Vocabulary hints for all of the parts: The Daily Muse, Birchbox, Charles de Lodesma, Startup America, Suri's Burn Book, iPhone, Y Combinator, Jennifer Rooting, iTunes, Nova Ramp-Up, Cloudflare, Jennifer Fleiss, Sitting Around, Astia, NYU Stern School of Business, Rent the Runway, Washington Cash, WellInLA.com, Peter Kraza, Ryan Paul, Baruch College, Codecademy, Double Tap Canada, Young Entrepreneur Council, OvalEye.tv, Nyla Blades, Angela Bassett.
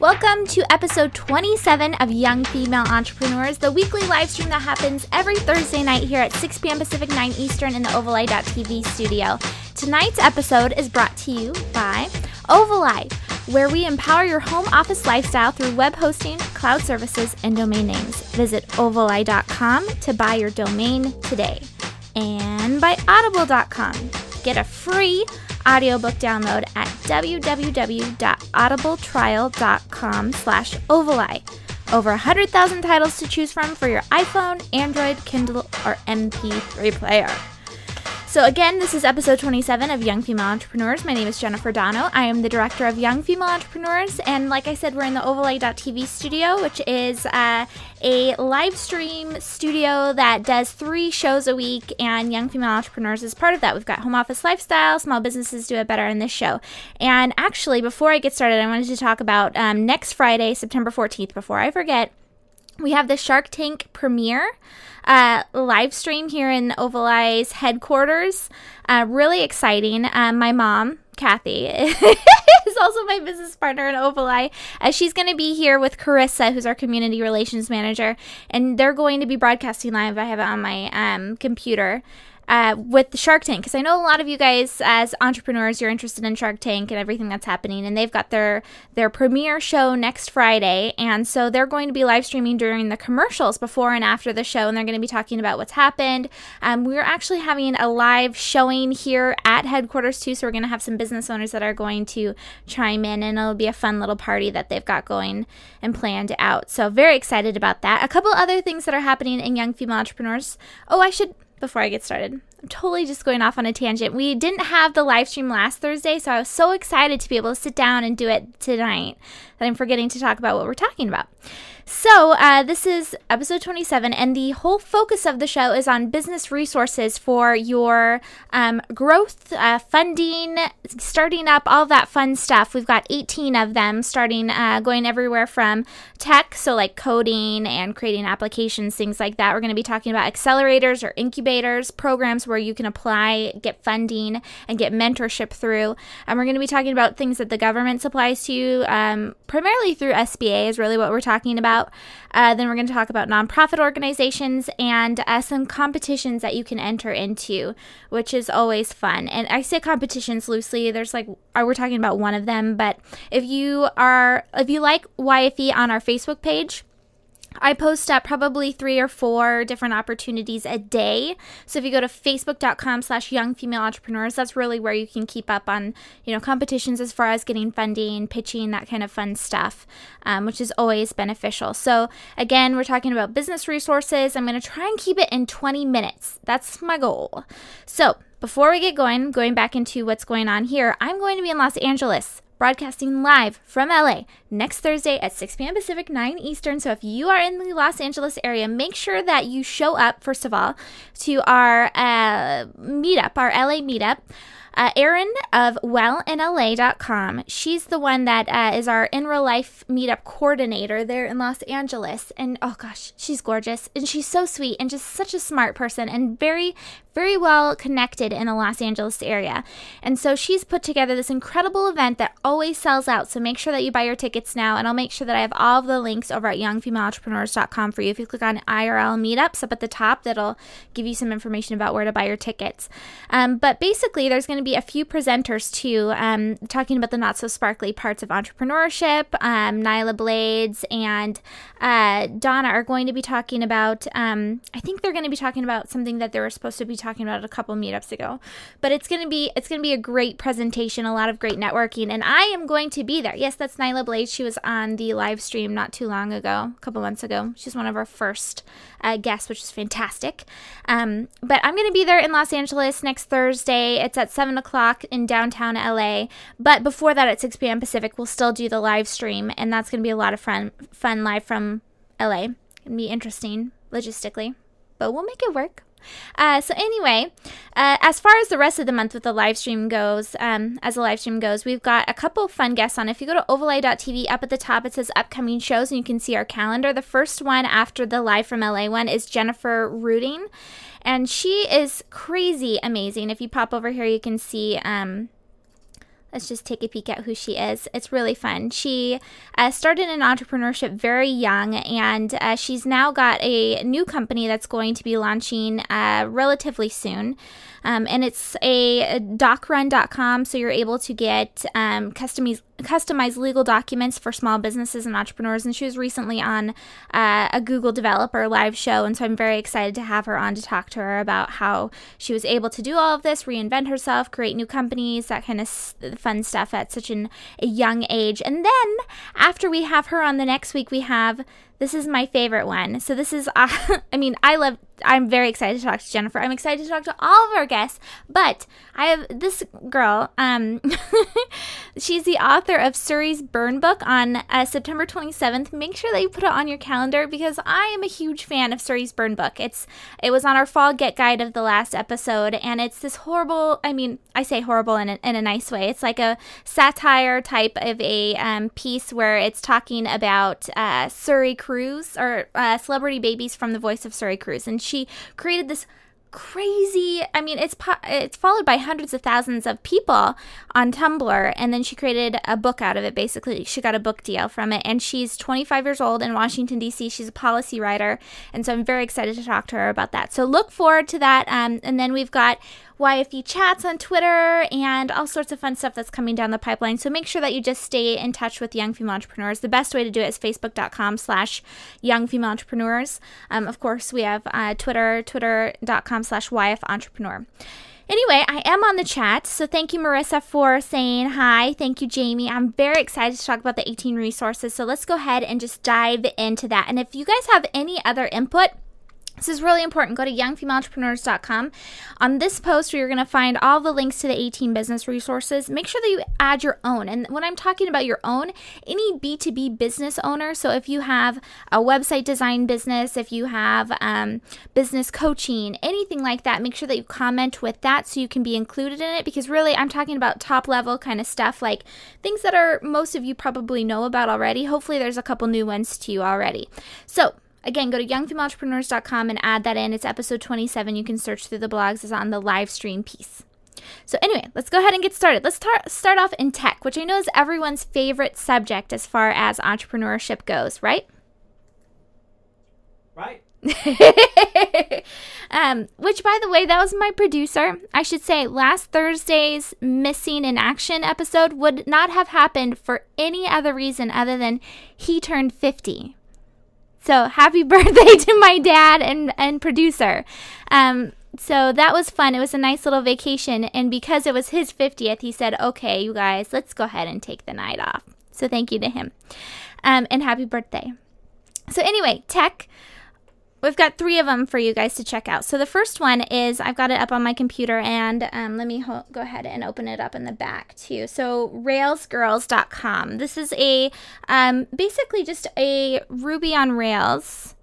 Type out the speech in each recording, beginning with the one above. Welcome to episode 27 of Young Female Entrepreneurs, the weekly live stream that happens every Thursday night here at 6 p.m. Pacific, 9 Eastern in the OvalEye.tv studio. Tonight's episode is brought to you by OvalEye, where we empower your home office lifestyle through web hosting, cloud services, and domain names. Visit OvalEye.com to buy your domain today. And by Audible.com. Get a free audiobook download at www.audibletrial.com/OvalEye. Over 100,000 titles to choose from for your iPhone, Android, Kindle, or MP3 player. So again, this is episode 27 of Young Female Entrepreneurs. My name is Jennifer Dono. I am the director of Young Female Entrepreneurs. And like I said, we're in the OvalEye.tv studio, which is a live stream studio that does 3 shows a week. And Young Female Entrepreneurs is part of that. We've got Home Office Lifestyle, Small Businesses Do It Better, in this show. And actually, before I get started, I wanted to talk about next Friday, September 14th, before I forget. We have the Shark Tank premiere live stream here in OvalEye's headquarters. Really exciting. My mom, Kathy, is also my business partner in OvalEye. She's going to be here with Carissa, who's our community relations manager, and they're going to be broadcasting live. I have it on my computer. With the Shark Tank, because I know a lot of you guys as entrepreneurs, you're interested in Shark Tank and everything that's happening, and they've got their premiere show next Friday, and so they're going to be live streaming during the commercials before and after the show, and they're going to be talking about what's happened. We're actually having a live showing here at headquarters too, so we're going to have some business owners that are going to chime in, and it'll be a fun little party that they've got going and planned out. So very excited about that. A couple other things that are happening in Young Female Entrepreneurs. Before I get started, I'm totally just going off on a tangent. We didn't have the live stream last Thursday, so I was so excited to be able to sit down and do it tonight that I'm forgetting to talk about what we're talking about. So this is episode 27, and the whole focus of the show is on business resources for your growth, funding, starting up, all that fun stuff. We've got 18 of them starting, going everywhere from tech, so like coding and creating applications, things like that. We're going to be talking about accelerators or incubators, programs where you can apply, get funding, and get mentorship through. And we're going to be talking about things that the government supplies to you, primarily through SBA is really what we're talking about. Then we're going to talk about nonprofit organizations and some competitions that you can enter into, which is always fun. And I say competitions loosely. There's we're talking about one of them, but if you like YFE on our Facebook page, I post up probably 3 or 4 different opportunities a day. So if you go to facebook.com/youngfemaleentrepreneurs, that's really where you can keep up on, competitions as far as getting funding, pitching, that kind of fun stuff, which is always beneficial. So again, we're talking about business resources. I'm going to try and keep it in 20 minutes. That's my goal. So before we get going back into what's going on here, I'm going to be in Los Angeles, broadcasting live from LA next Thursday at 6 p.m. Pacific, 9 Eastern. So if you are in the Los Angeles area, make sure that you show up, first of all, to our meetup, our LA meetup. Erin of WellInLA.com, she's the one that is our in real life meetup coordinator there in Los Angeles. And oh gosh, she's gorgeous. And she's so sweet and just such a smart person and very, very well connected in the Los Angeles area. And so she's put together this incredible event that always sells out. So make sure that you buy your tickets now. And I'll make sure that I have all of the links over at youngfemaleentrepreneurs.com for you. If you click on IRL meetups up at the top, that'll give you some information about where to buy your tickets. But basically, there's going to be a few presenters too, talking about the not so sparkly parts of entrepreneurship. Nyla Blades and Donna are going to be talking about, I think they're going to be talking about something that they were supposed to be talking about a couple meetups ago, but it's going to be a great presentation, a lot of great networking, and I am going to be there. Yes, that's Nyla Blades. She was on the live stream not too long ago, a couple months ago. She's one of our first guests, which is fantastic. But I'm going to be there in Los Angeles next Thursday. It's at 7 o'clock in downtown LA, but before that at 6 p.m. Pacific, we'll still do the live stream, and that's going to be a lot of fun live from LA. It's going to be interesting logistically, but we'll make it work. So anyway, as far as the rest of the month with the live stream goes, we've got a couple of fun guests on. If you go to OvalEye.tv, up at the top, it says upcoming shows, and you can see our calendar. The first one after the Live from LA one is Jennifer Rooting, and she is crazy amazing. If you pop over here, you can see Let's just take a peek at who she is. It's really fun. She started in entrepreneurship very young, and she's now got a new company that's going to be launching relatively soon. And it's a docrun.com, so you're able to get customized legal documents for small businesses and entrepreneurs. And she was recently on a Google developer live show, and so I'm very excited to have her on to talk to her about how she was able to do all of this, reinvent herself, create new companies, that kind of fun stuff at such a young age. And then after we have her on the next week, we have, this is my favorite one. So this is, I'm very excited to talk to Jennifer. I'm excited to talk to all of our guests, but I have this girl, she's the author of Suri's Burn Book on September 27th. Make sure that you put it on your calendar because I am a huge fan of Suri's Burn Book. It was on our fall get guide of the last episode, and it's this horrible, I say horrible in a nice way. It's like a satire type of a piece where it's talking about Suri Cruise, or celebrity babies from the voice of Suri Cruise, and she created this crazy, it's followed by hundreds of thousands of people on Tumblr, and then she created a book out of it. Basically, she got a book deal from it, and she's 25 years old in Washington, D.C. She's a policy writer, and so I'm very excited to talk to her about that. So look forward to that, and then we've got YFE chats on Twitter and all sorts of fun stuff that's coming down the pipeline. So make sure that you just stay in touch with young female entrepreneurs. The best way to do it is facebook.com/youngfemaleentrepreneurs. Of course, we have Twitter, twitter.com/YF entrepreneur. Anyway, I am on the chat, so thank you, Marissa, for saying hi. Thank you, Jamie. I'm very excited to talk about the 18 resources, so let's go ahead and just dive into that. And if you guys have any other input, this is really important. Go to youngfemaleentrepreneurs.com. On this post, you're going to find all the links to the 18 business resources. Make sure that you add your own. And when I'm talking about your own, any B2B business owner, so if you have a website design business, if you have business coaching, anything like that, make sure that you comment with that so you can be included in it, because really I'm talking about top level kind of stuff, like things that are most of you probably know about already. Hopefully there's a couple new ones to you already. So again, go to youngfemaleentrepreneurs.com and add that in. It's episode 27. You can search through the blogs. It's on the live stream piece. So anyway, let's go ahead and get started. Let's start off in tech, which I know is everyone's favorite subject as far as entrepreneurship goes, right? Right. Which, by the way, that was my producer. I should say last Thursday's Missing in Action episode would not have happened for any other reason other than he turned 50. So happy birthday to my dad and producer. So that was fun. It was a nice little vacation. And because it was his 50th, he said, okay, you guys, let's go ahead and take the night off. So thank you to him. And happy birthday. So anyway, tech. We've got three of them for you guys to check out. So the first one is, I've got it up on my computer, and let me go ahead and open it up in the back too. So RailsGirls.com. This is a basically just a Ruby on Rails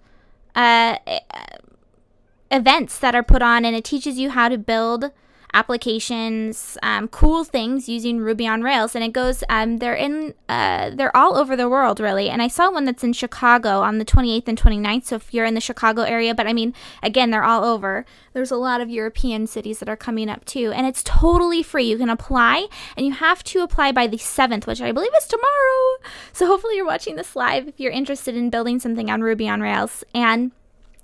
events that are put on, and it teaches you how to build applications, cool things using Ruby on Rails, and it goes. They're all over the world, really. And I saw one that's in Chicago on the 28th and 29th. So if you're in the Chicago area, but again, they're all over. There's a lot of European cities that are coming up too, and it's totally free. You can apply, and you have to apply by the 7th, which I believe is tomorrow. So hopefully you're watching this live if you're interested in building something on Ruby on Rails. And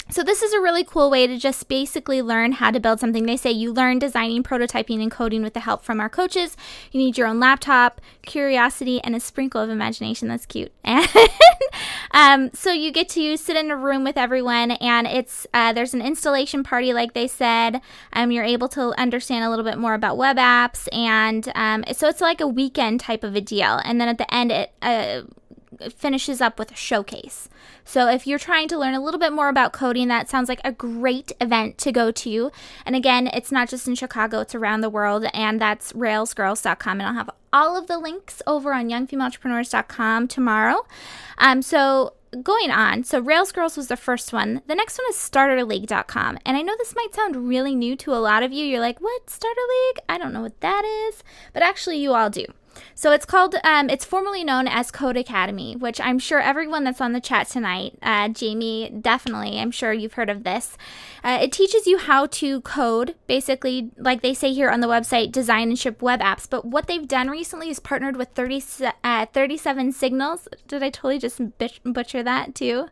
so this is a really cool way to just basically learn how to build something. They say you learn designing, prototyping, and coding with the help from our coaches. You need your own laptop, curiosity, and a sprinkle of imagination. That's cute. And so you get to sit in a room with everyone, and it's there's an installation party, like they said. You're able to understand a little bit more about web apps, and so it's like a weekend type of a deal. And then at the end, it finishes up with a showcase. So if you're trying to learn a little bit more about coding, that sounds like a great event to go to. And again, it's not just in Chicago, it's around the world, and that's railsgirls.com, and I'll have all of the links over on youngfemaleentrepreneurs.com tomorrow. So Rails Girls was the first one. The next one is StarterLeague.com. And I know this might sound really new to a lot of you. You're like, what? Starter League? I don't know what that is. But actually, you all do. So it's called, it's formerly known as Codecademy, which I'm sure everyone that's on the chat tonight, Jamie, definitely, I'm sure you've heard of this. It teaches you how to code, basically, like they say here on the website, design and ship web apps. But what they've done recently is partnered with 37 Signals. Did I totally just butcher that too?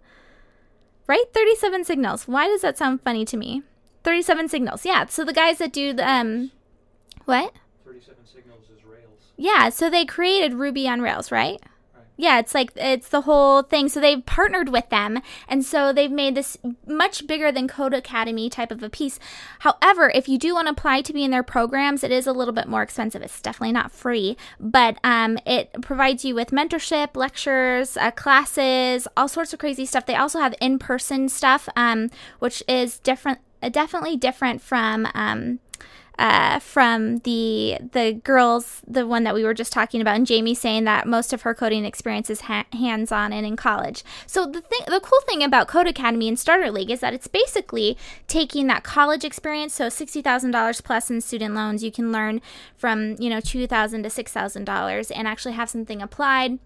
Right? 37 Signals. Why does that sound funny to me? 37 Signals, yeah. So the guys that do the, what? 37 Signals is Rails. Yeah, so they created Ruby on Rails, right? Right. Yeah, it's like, it's the whole thing. So they've partnered with them, and so they've made this much bigger than Codecademy type of a piece. However, if you do want to apply to be in their programs, it is a little bit more expensive. It's definitely not free, but it provides you with mentorship, lectures, classes, all sorts of crazy stuff. They also have in-person stuff, which is different. Definitely different from the girls, the one that we were just talking about, and Jamie saying that most of her coding experience is hands-on and in college. So the cool thing about Codecademy and Starter League is that it's basically taking that college experience, so $60,000 plus in student loans, you can learn from, you know, $2,000 to $6,000 and actually have something applied.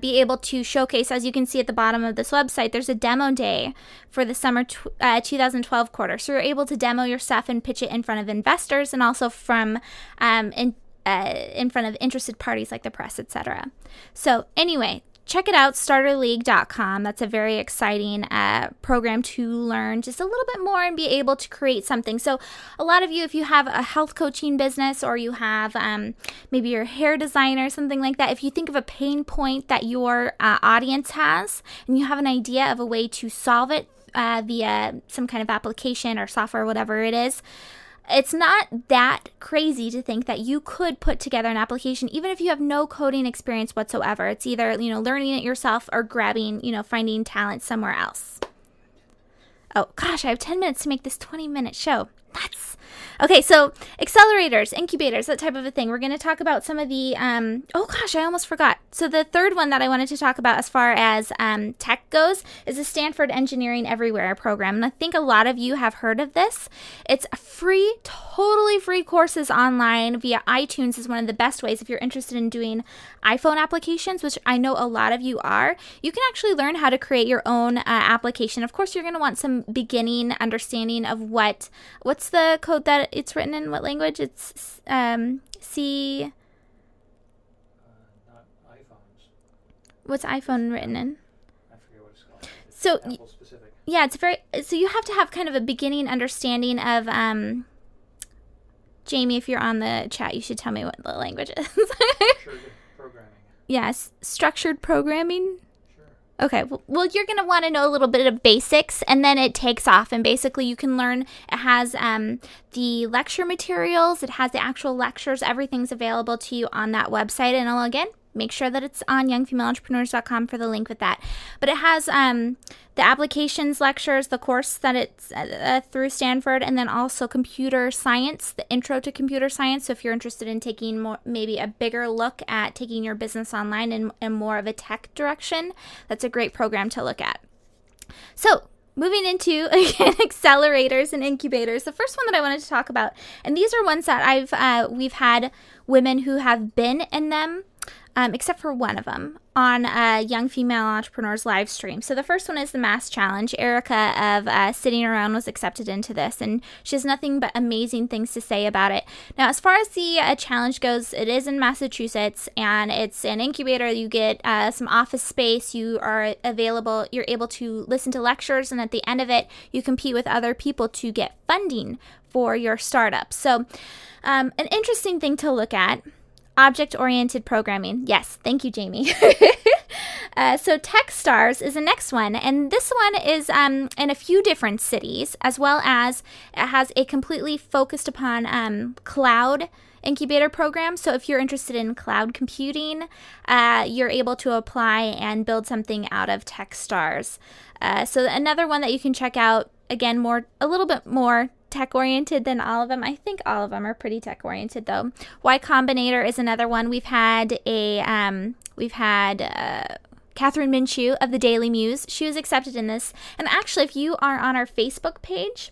Be able to showcase, as you can see at the bottom of this website, there's a demo day for the summer 2012 quarter. So you're able to demo your stuff and pitch it in front of investors and also from in front of interested parties like the press, etc. So anyway, check it out, starterleague.com. That's a very exciting program to learn just a little bit more and be able to create something. So a lot of you, if you have a health coaching business or you have maybe your hair designer, something like that, if you think of a pain point that your audience has and you have an idea of a way to solve it via some kind of application or software, whatever it is, it's not that crazy to think that you could put together an application, even if you have no coding experience whatsoever. It's either, you know, learning it yourself or grabbing, you know, finding talent somewhere else. Oh, gosh, I have 10 minutes to make this 20-minute show. That's okay. So accelerators, incubators, that type of a thing. We're going to talk about some of the, oh gosh, I almost forgot. So the third one that I wanted to talk about as far as tech goes is the Stanford Engineering Everywhere program. And I think a lot of you have heard of this. It's free, totally free courses online via iTunes is one of the best ways if you're interested in doing iPhone applications, which I know a lot of you are. You can actually learn how to create your own application. Of course, you're going to want some beginning understanding of what's the code that it's written in, what language. It's C. Not iPhones. What's iPhone written in? I forget what it's called. It's so Apple specific. Yeah, it's very. So you have to have kind of a beginning understanding of. Jamie, if you're on the chat, you should tell me what the language is. Structured programming. Yes, structured programming. Okay, well, you're going to want to know a little bit of basics, and then it takes off, and basically you can learn, it has the lecture materials, it has the actual lectures, everything's available to you on that website, and I'll, again, make sure that it's on youngfemaleentrepreneurs.com for the link with that. But it has the applications lectures, the course that it's through Stanford, and then also computer science, the intro to computer science. So if you're interested in taking more, maybe a bigger look at taking your business online and more of a tech direction, that's a great program to look at. So moving into, again, accelerators and incubators, the first one that I wanted to talk about, and these are ones that we've had women who have been in them, except for one of them, on Young Female Entrepreneurs live stream. So the first one is the Mass Challenge. Erica of Sitting Around was accepted into this, and she has nothing but amazing things to say about it. Now, as far as the challenge goes, it is in Massachusetts, and it's an incubator. You get some office space. You are available. You're able to listen to lectures, and at the end of it, you compete with other people to get funding for your startup. So an interesting thing to look at. Object-oriented programming. Yes, thank you, Jamie. So Techstars is the next one, and this one is in a few different cities, as well as it has a completely focused upon cloud incubator program. So if you're interested in cloud computing, you're able to apply and build something out of Techstars. So another one that you can check out, again, a little bit more tech-oriented than all of them. I think all of them are pretty tech-oriented, though. Y Combinator is another one. We've had Kathryn Minshew of The Daily Muse. She was accepted in this. And actually, if you are on our Facebook page,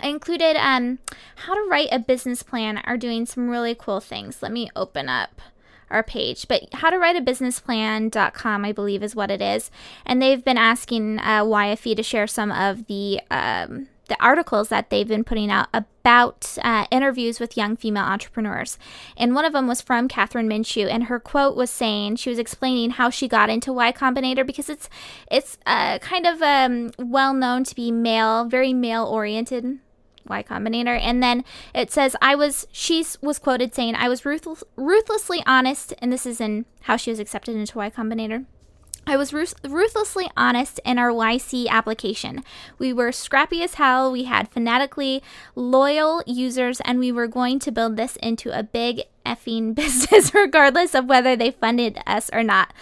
I included how to write a business plan are doing some really cool things. Let me open up our page, but howtowriteabusinessplan.com, I believe, is what it is. And they've been asking YFE to share some of the articles that they've been putting out about interviews with young female entrepreneurs. And one of them was from Kathryn Minshew, and her quote was saying, she was explaining how she got into Y Combinator, because it's kind of well-known to be male, very male-oriented, Y Combinator. And then it says, she was quoted saying, I was ruthlessly honest, and this is in how she was accepted into Y Combinator. I was ruthlessly honest in our YC application. We were scrappy as hell, we had fanatically loyal users, and we were going to build this into a big effing business regardless of whether they funded us or not.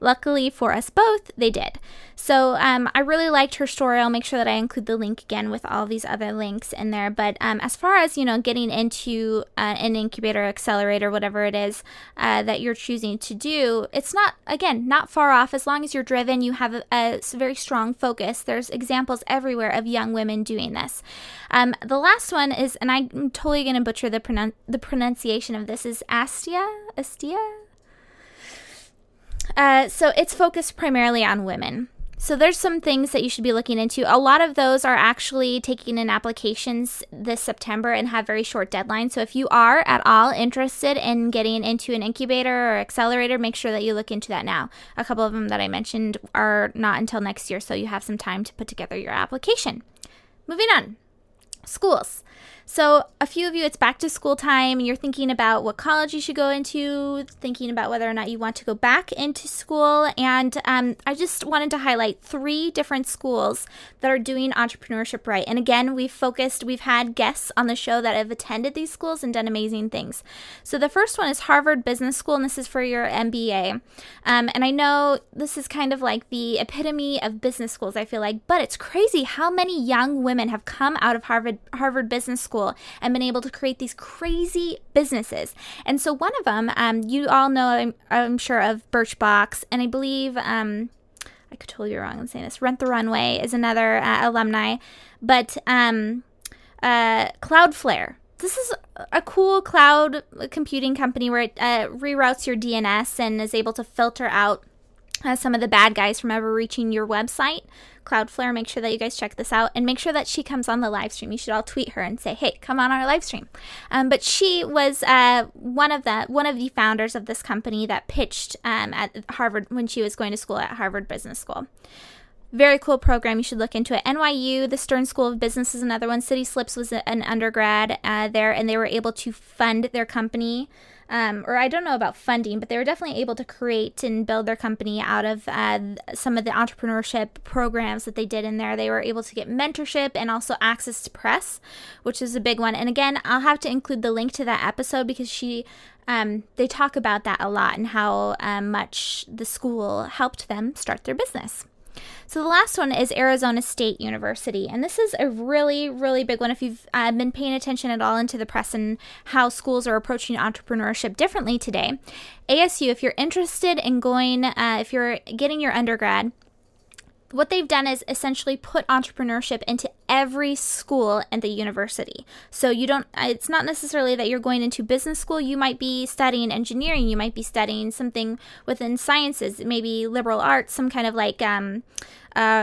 Luckily for us both, they did. So I really liked her story. I'll make sure that I include the link again with all these other links in there. But as far as, you know, getting into an incubator, accelerator, whatever it is that you're choosing to do, it's not, again, not far off. As long as you're driven, you have a very strong focus. There's examples everywhere of young women doing this. The last one is, and I'm totally going to butcher the pronunciation of this, is Astia? So it's focused primarily on women. So there's some things that you should be looking into. A lot of those are actually taking in applications this September and have very short deadlines. So if you are at all interested in getting into an incubator or accelerator, make sure that you look into that now. A couple of them that I mentioned are not until next year, so you have some time to put together your application. Moving on. Schools. So a few of you, it's back to school time, and you're thinking about what college you should go into, thinking about whether or not you want to go back into school. And I just wanted to highlight 3 different schools that are doing entrepreneurship right. And again, we've had guests on the show that have attended these schools and done amazing things. So the first one is Harvard Business School, and this is for your MBA. And I know this is kind of like the epitome of business schools, I feel like, but it's crazy how many young women have come out of Harvard Business School and been able to create these crazy businesses. And so one of them, you all know, I'm sure, of Birchbox, and I believe, I could totally be wrong in saying this, Rent the Runway is another alumni, but Cloudflare. This is a cool cloud computing company where it reroutes your DNS and is able to filter out some of the bad guys from ever reaching your website. Cloudflare, make sure that you guys check this out, and make sure that she comes on the live stream. You should all tweet her and say, hey, come on our live stream. But she was one of the founders of this company that pitched at Harvard when she was going to school at Harvard Business School. Very cool program. You should look into it. NYU, the Stern School of Business, is another one. CitySlips was an undergrad there, and they were able to fund their company. Or I don't know about funding, but they were definitely able to create and build their company out of some of the entrepreneurship programs that they did in there. They were able to get mentorship and also access to press, which is a big one. And again, I'll have to include the link to that episode, because they talk about that a lot and how much the school helped them start their business. So the last one is Arizona State University, and this is a really, really big one. If you've been paying attention at all into the press and how schools are approaching entrepreneurship differently today, ASU, if you're interested in going, if you're getting your undergrad, what they've done is essentially put entrepreneurship into every school at the university. So it's not necessarily that you're going into business school. You might be studying engineering. You might be studying something within sciences, maybe liberal arts, some kind of like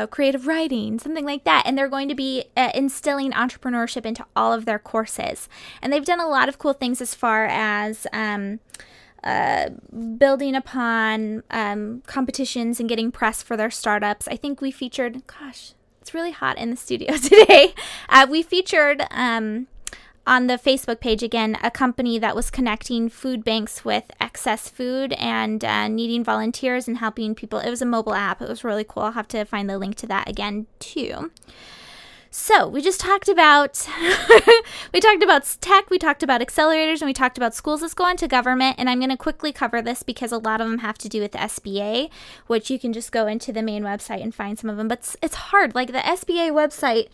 creative writing, something like that. And they're going to be instilling entrepreneurship into all of their courses. And they've done a lot of cool things as far as building upon competitions and getting press for their startups. I think we featured, gosh, it's really hot in the studio today. We featured on the Facebook page, again, a company that was connecting food banks with excess food and needing volunteers and helping people. It was a mobile app. It was really cool. I'll have to find the link to that again too. So we just talked about, tech, we talked about accelerators, and we talked about schools. Let's go on to government, and I'm going to quickly cover this because a lot of them have to do with the SBA, which you can just go into the main website and find some of them, but it's hard. Like the SBA website,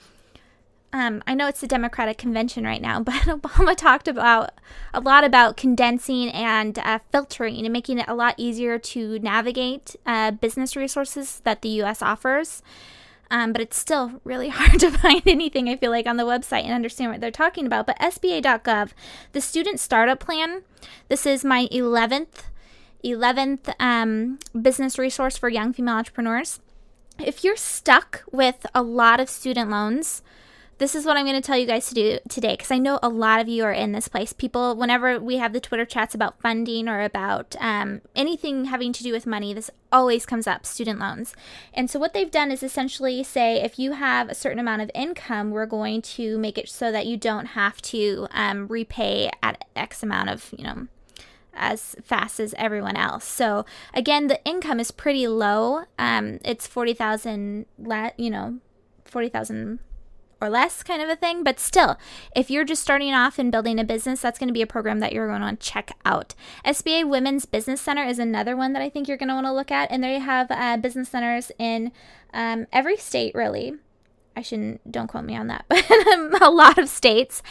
I know it's the Democratic convention right now, but Obama talked about a lot about condensing and filtering and making it a lot easier to navigate business resources that the U.S. offers. But it's still really hard to find anything, I feel like, on the website and understand what they're talking about. But SBA.gov, the Student Startup Plan, this is my 11th 11th business resource for young female entrepreneurs. If you're stuck with a lot of student loans, this is what I'm going to tell you guys to do today, because I know a lot of you are in this place. People, whenever we have the Twitter chats about funding or about anything having to do with money, this always comes up, student loans. And so what they've done is essentially say, if you have a certain amount of income, we're going to make it so that you don't have to repay at X amount of, you know, as fast as everyone else. So again, the income is pretty low. It's 40,000, you know, 40,000 or less kind of a thing. But still, if you're just starting off and building a business, that's going to be a program that you're going to want to check out. SBA Women's Business Center is another one that I think you're going to want to look at. And they have business centers in every state, really. I shouldn't, don't quote me on that, but a lot of states.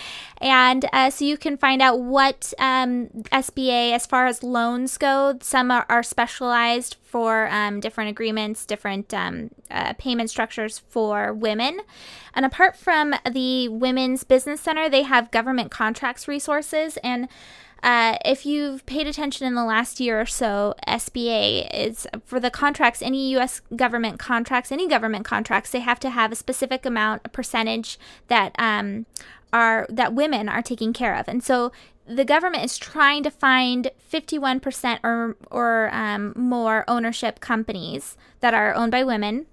And so you can find out what SBA, as far as loans go, some are specialized for different agreements, different payment structures for women. And apart from the Women's Business Center, they have government contracts resources. And if you've paid attention in the last year or so, SBA is for the contracts, any U.S. government contracts, any government contracts, they have to have a specific amount, a percentage that that women are taking care of. And so the government is trying to find 51% or more ownership companies that are owned by women.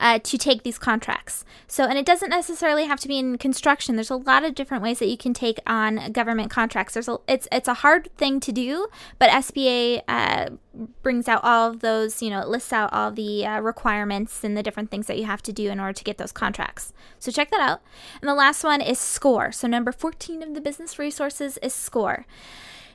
To take these contracts. So, and it doesn't necessarily have to be in construction. There's a lot of different ways that you can take on government contracts. It's a hard thing to do, but SBA brings out all of those, you know, it lists out all the requirements and the different things that you have to do in order to get those contracts. So check that out. And the last one is SCORE. So number 14 of the business resources is SCORE.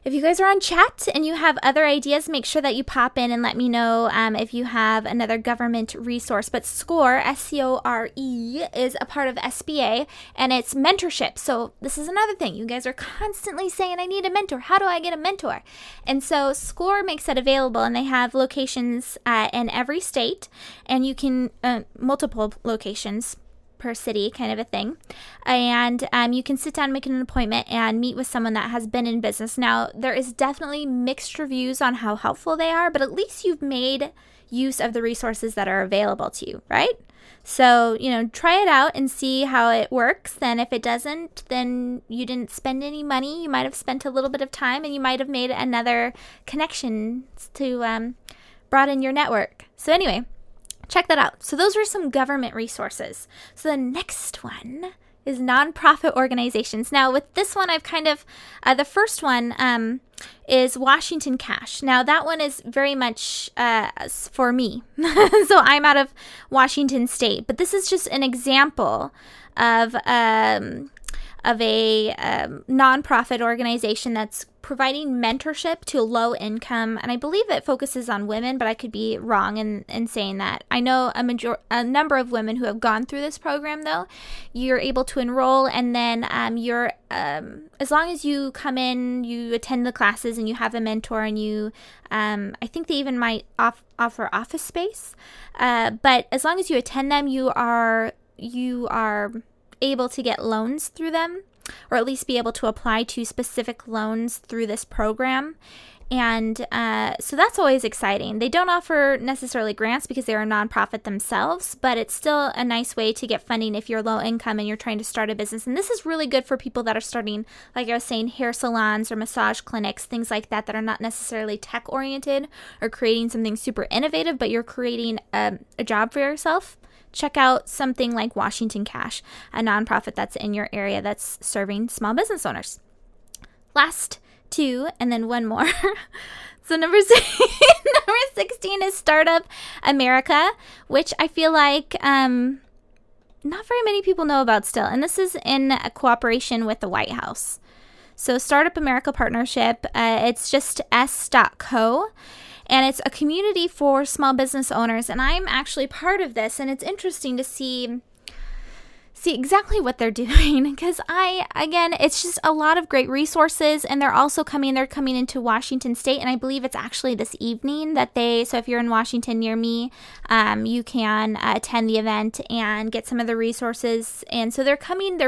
If you guys are on chat and you have other ideas, make sure that you pop in and let me know if you have another government resource. But SCORE, S-C-O-R-E, is a part of SBA, and it's mentorship. So this is another thing. You guys are constantly saying, I need a mentor. How do I get a mentor? And so SCORE makes it available, and they have locations in every state, and you can multiple locations per city kind of a thing. And you can sit down, make an appointment, and meet with someone that has been in business. Now, there is definitely mixed reviews on how helpful they are, but at least you've made use of the resources that are available to you, right? So, you know, try it out and see how it works. And if it doesn't, then you didn't spend any money. You might have spent a little bit of time, and you might have made another connection to broaden your network. So anyway, check that out. So those are some government resources. So the next one is nonprofit organizations. Now with this one, I've kind of, the first one is Washington Cash. Now that one is very much for me. So I'm out of Washington State, but this is just an example of a nonprofit organization that's providing mentorship to low income, and I believe it focuses on women, but I could be wrong in saying that. I know a number of women who have gone through this program, though. You're able to enroll, and then you're as long as you come in, you attend the classes, and you have a mentor, and you I think they even might offer office space, but as long as you attend them, you are able to get loans through them, or at least be able to apply to specific loans through this program. And so that's always exciting. They don't offer necessarily grants because they're a nonprofit themselves, but it's still a nice way to get funding if you're low income and you're trying to start a business. And this is really good for people that are starting, like I was saying, hair salons or massage clinics, things like that are not necessarily tech oriented or creating something super innovative, but you're creating a job for yourself. Check out something like Washington Cash, a nonprofit that's in your area that's serving small business owners. Last two, and then one more. So number 16 is Startup America, which I feel like not very many people know about still. And this is in a cooperation with the White House. So Startup America Partnership, it's just S.co. And it's a community for small business owners. And I'm actually part of this. And it's interesting to see see exactly what they're doing, because again, it's just a lot of great resources, and they're coming into Washington State, and I believe it's actually this evening that so if you're in Washington near me, you can attend the event and get some of the resources. And so they're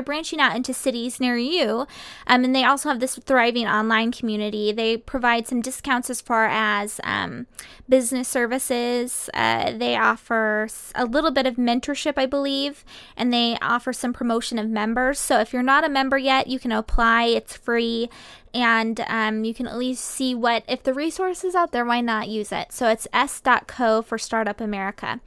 branching out into cities near you, and they also have this thriving online community. They provide some discounts as far as business services. They offer a little bit of mentorship, I believe, and they offer some promotion of members. So if you're not a member yet, you can apply. It's free. And you can at least see if the resource is out there, why not use it? So it's s.co for Startup America.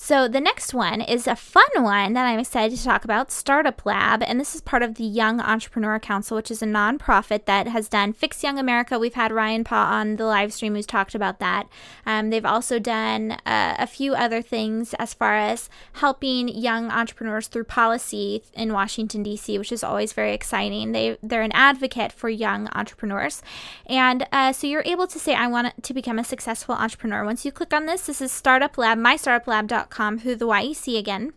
So the next one is a fun one that I'm excited to talk about, Startup Lab. And this is part of the Young Entrepreneur Council, which is a nonprofit that has done Fix Young America. We've had Ryan Paul on the live stream who's talked about that. They've also done a few other things as far as helping young entrepreneurs through policy in Washington, D.C., which is always very exciting. They're an advocate for young entrepreneurs, and so you're able to say, I want to become a successful entrepreneur. Once you click on this is Startup Lab, mystartuplab.com, through the YEC again.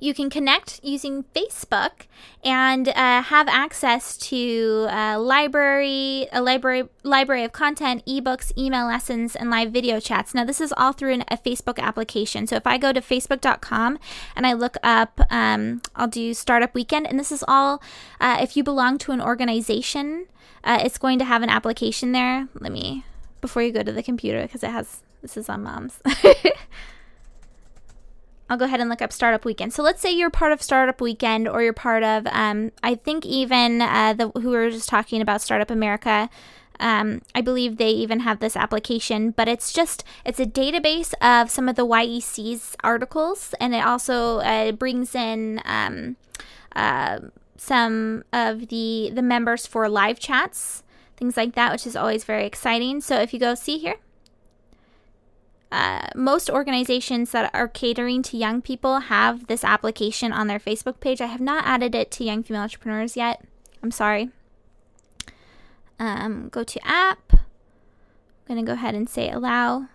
You can connect using Facebook and have access to a library of content, ebooks, email lessons, and live video chats. Now, this is all through a Facebook application. So if I go to facebook.com and I look up, I'll do Startup Weekend, and this is all if you belong to an organization, it's going to have an application there. Let me, before you go to the computer, because this is on Mom's. I'll go ahead and look up Startup Weekend. So let's say you're part of Startup Weekend, or you're part of, I think even who we were just talking about, Startup America. I believe they even have this application, but it's a database of some of the YEC's articles, and it also brings in some of the members for live chats, things like that, which is always very exciting. So if you go see here. Most organizations that are catering to young people have this application on their Facebook page. I have not added it to young female entrepreneurs yet. I'm sorry. Go to app. I'm going to go ahead and say allow.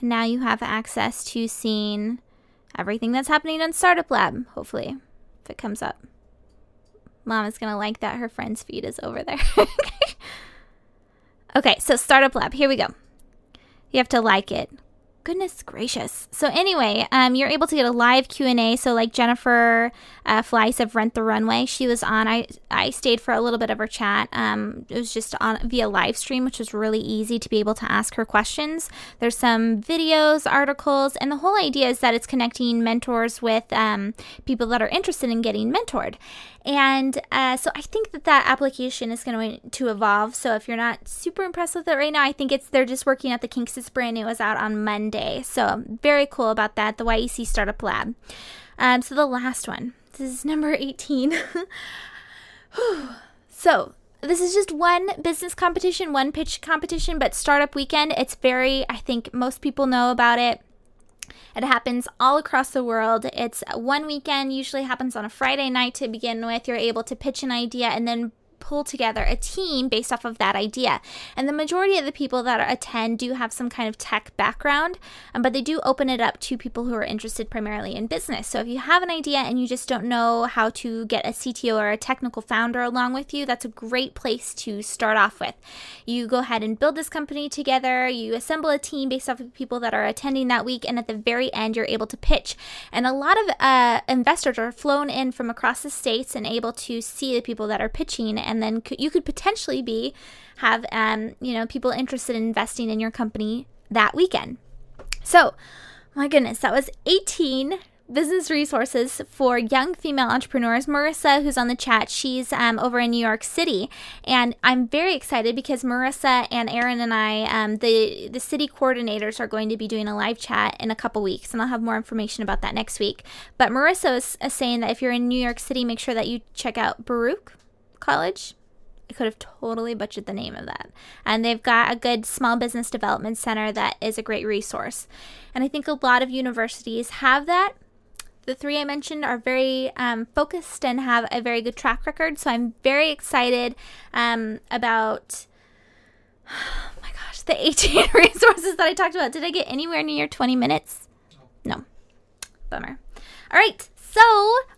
And now you have access to seeing everything that's happening on Startup Lab, hopefully, if it comes up. Mom is going to like that her friend's feed is over there. Okay, so Startup Lab, here we go. You have to like it. Goodness gracious. So anyway, you're able to get a live Q&A. So like Jennifer Fleiss of Rent the Runway, she was on. I stayed for a little bit of her chat. It was just on via live stream, which was really easy to be able to ask her questions. There's some videos, articles, and the whole idea is that it's connecting mentors with people that are interested in getting mentored. And so I think that application is going to evolve. So if you're not super impressed with it right now, I think they're just working out the kinks. It's brand new. It was out on Monday. So very cool about that, the YEC Startup Lab. So the last one. This is number 18. So this is just one business competition, one pitch competition, but Startup Weekend, it's I think most people know about it. It happens all across the world. It's one weekend, usually happens on a Friday night to begin with. You're able to pitch an idea and then pull together a team based off of that idea. And the majority of the people that attend do have some kind of tech background, but they do open it up to people who are interested primarily in business. So if you have an idea and you just don't know how to get a CTO or a technical founder along with you, that's a great place to start off with. You go ahead and build this company together, you assemble a team based off of people that are attending that week, and at the very end, you're able to pitch. And a lot of investors are flown in from across the states and able to see the people that are pitching, and then you could potentially have people interested in investing in your company that weekend. So, my goodness, that was 18 business resources for young female entrepreneurs. Marissa, who's on the chat, she's over in New York City, and I'm very excited because Marissa and Aaron and I, the city coordinators, are going to be doing a live chat in a couple weeks, and I'll have more information about that next week. But Marissa is saying that if you're in New York City, make sure that you check out Baruch College. I could have totally butchered the name of that. And they've got a good small business development center that is a great resource. And I think a lot of universities have that. The three I mentioned are very focused and have a very good track record. So I'm very excited about... Oh my gosh, the 18 resources that I talked about. Did I get anywhere near 20 minutes? No. Bummer. All right. So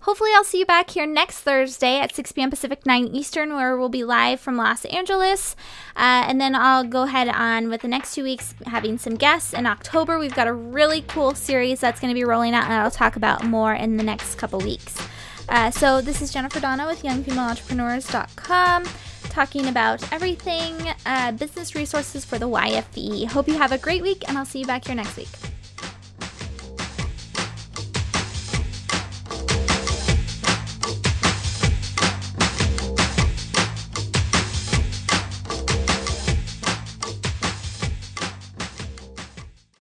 hopefully I'll see you back here next Thursday at 6 p.m. Pacific, 9 Eastern, where we'll be live from Los Angeles. And then I'll go ahead on with the next 2 weeks, having some guests. In October, we've got a really cool series that's going to be rolling out, and I'll talk about more in the next couple weeks. So this is Jennifer Donna with YoungFemaleEntrepreneurs.com, talking about everything, business resources for the YFE. Hope you have a great week, and I'll see you back here next week.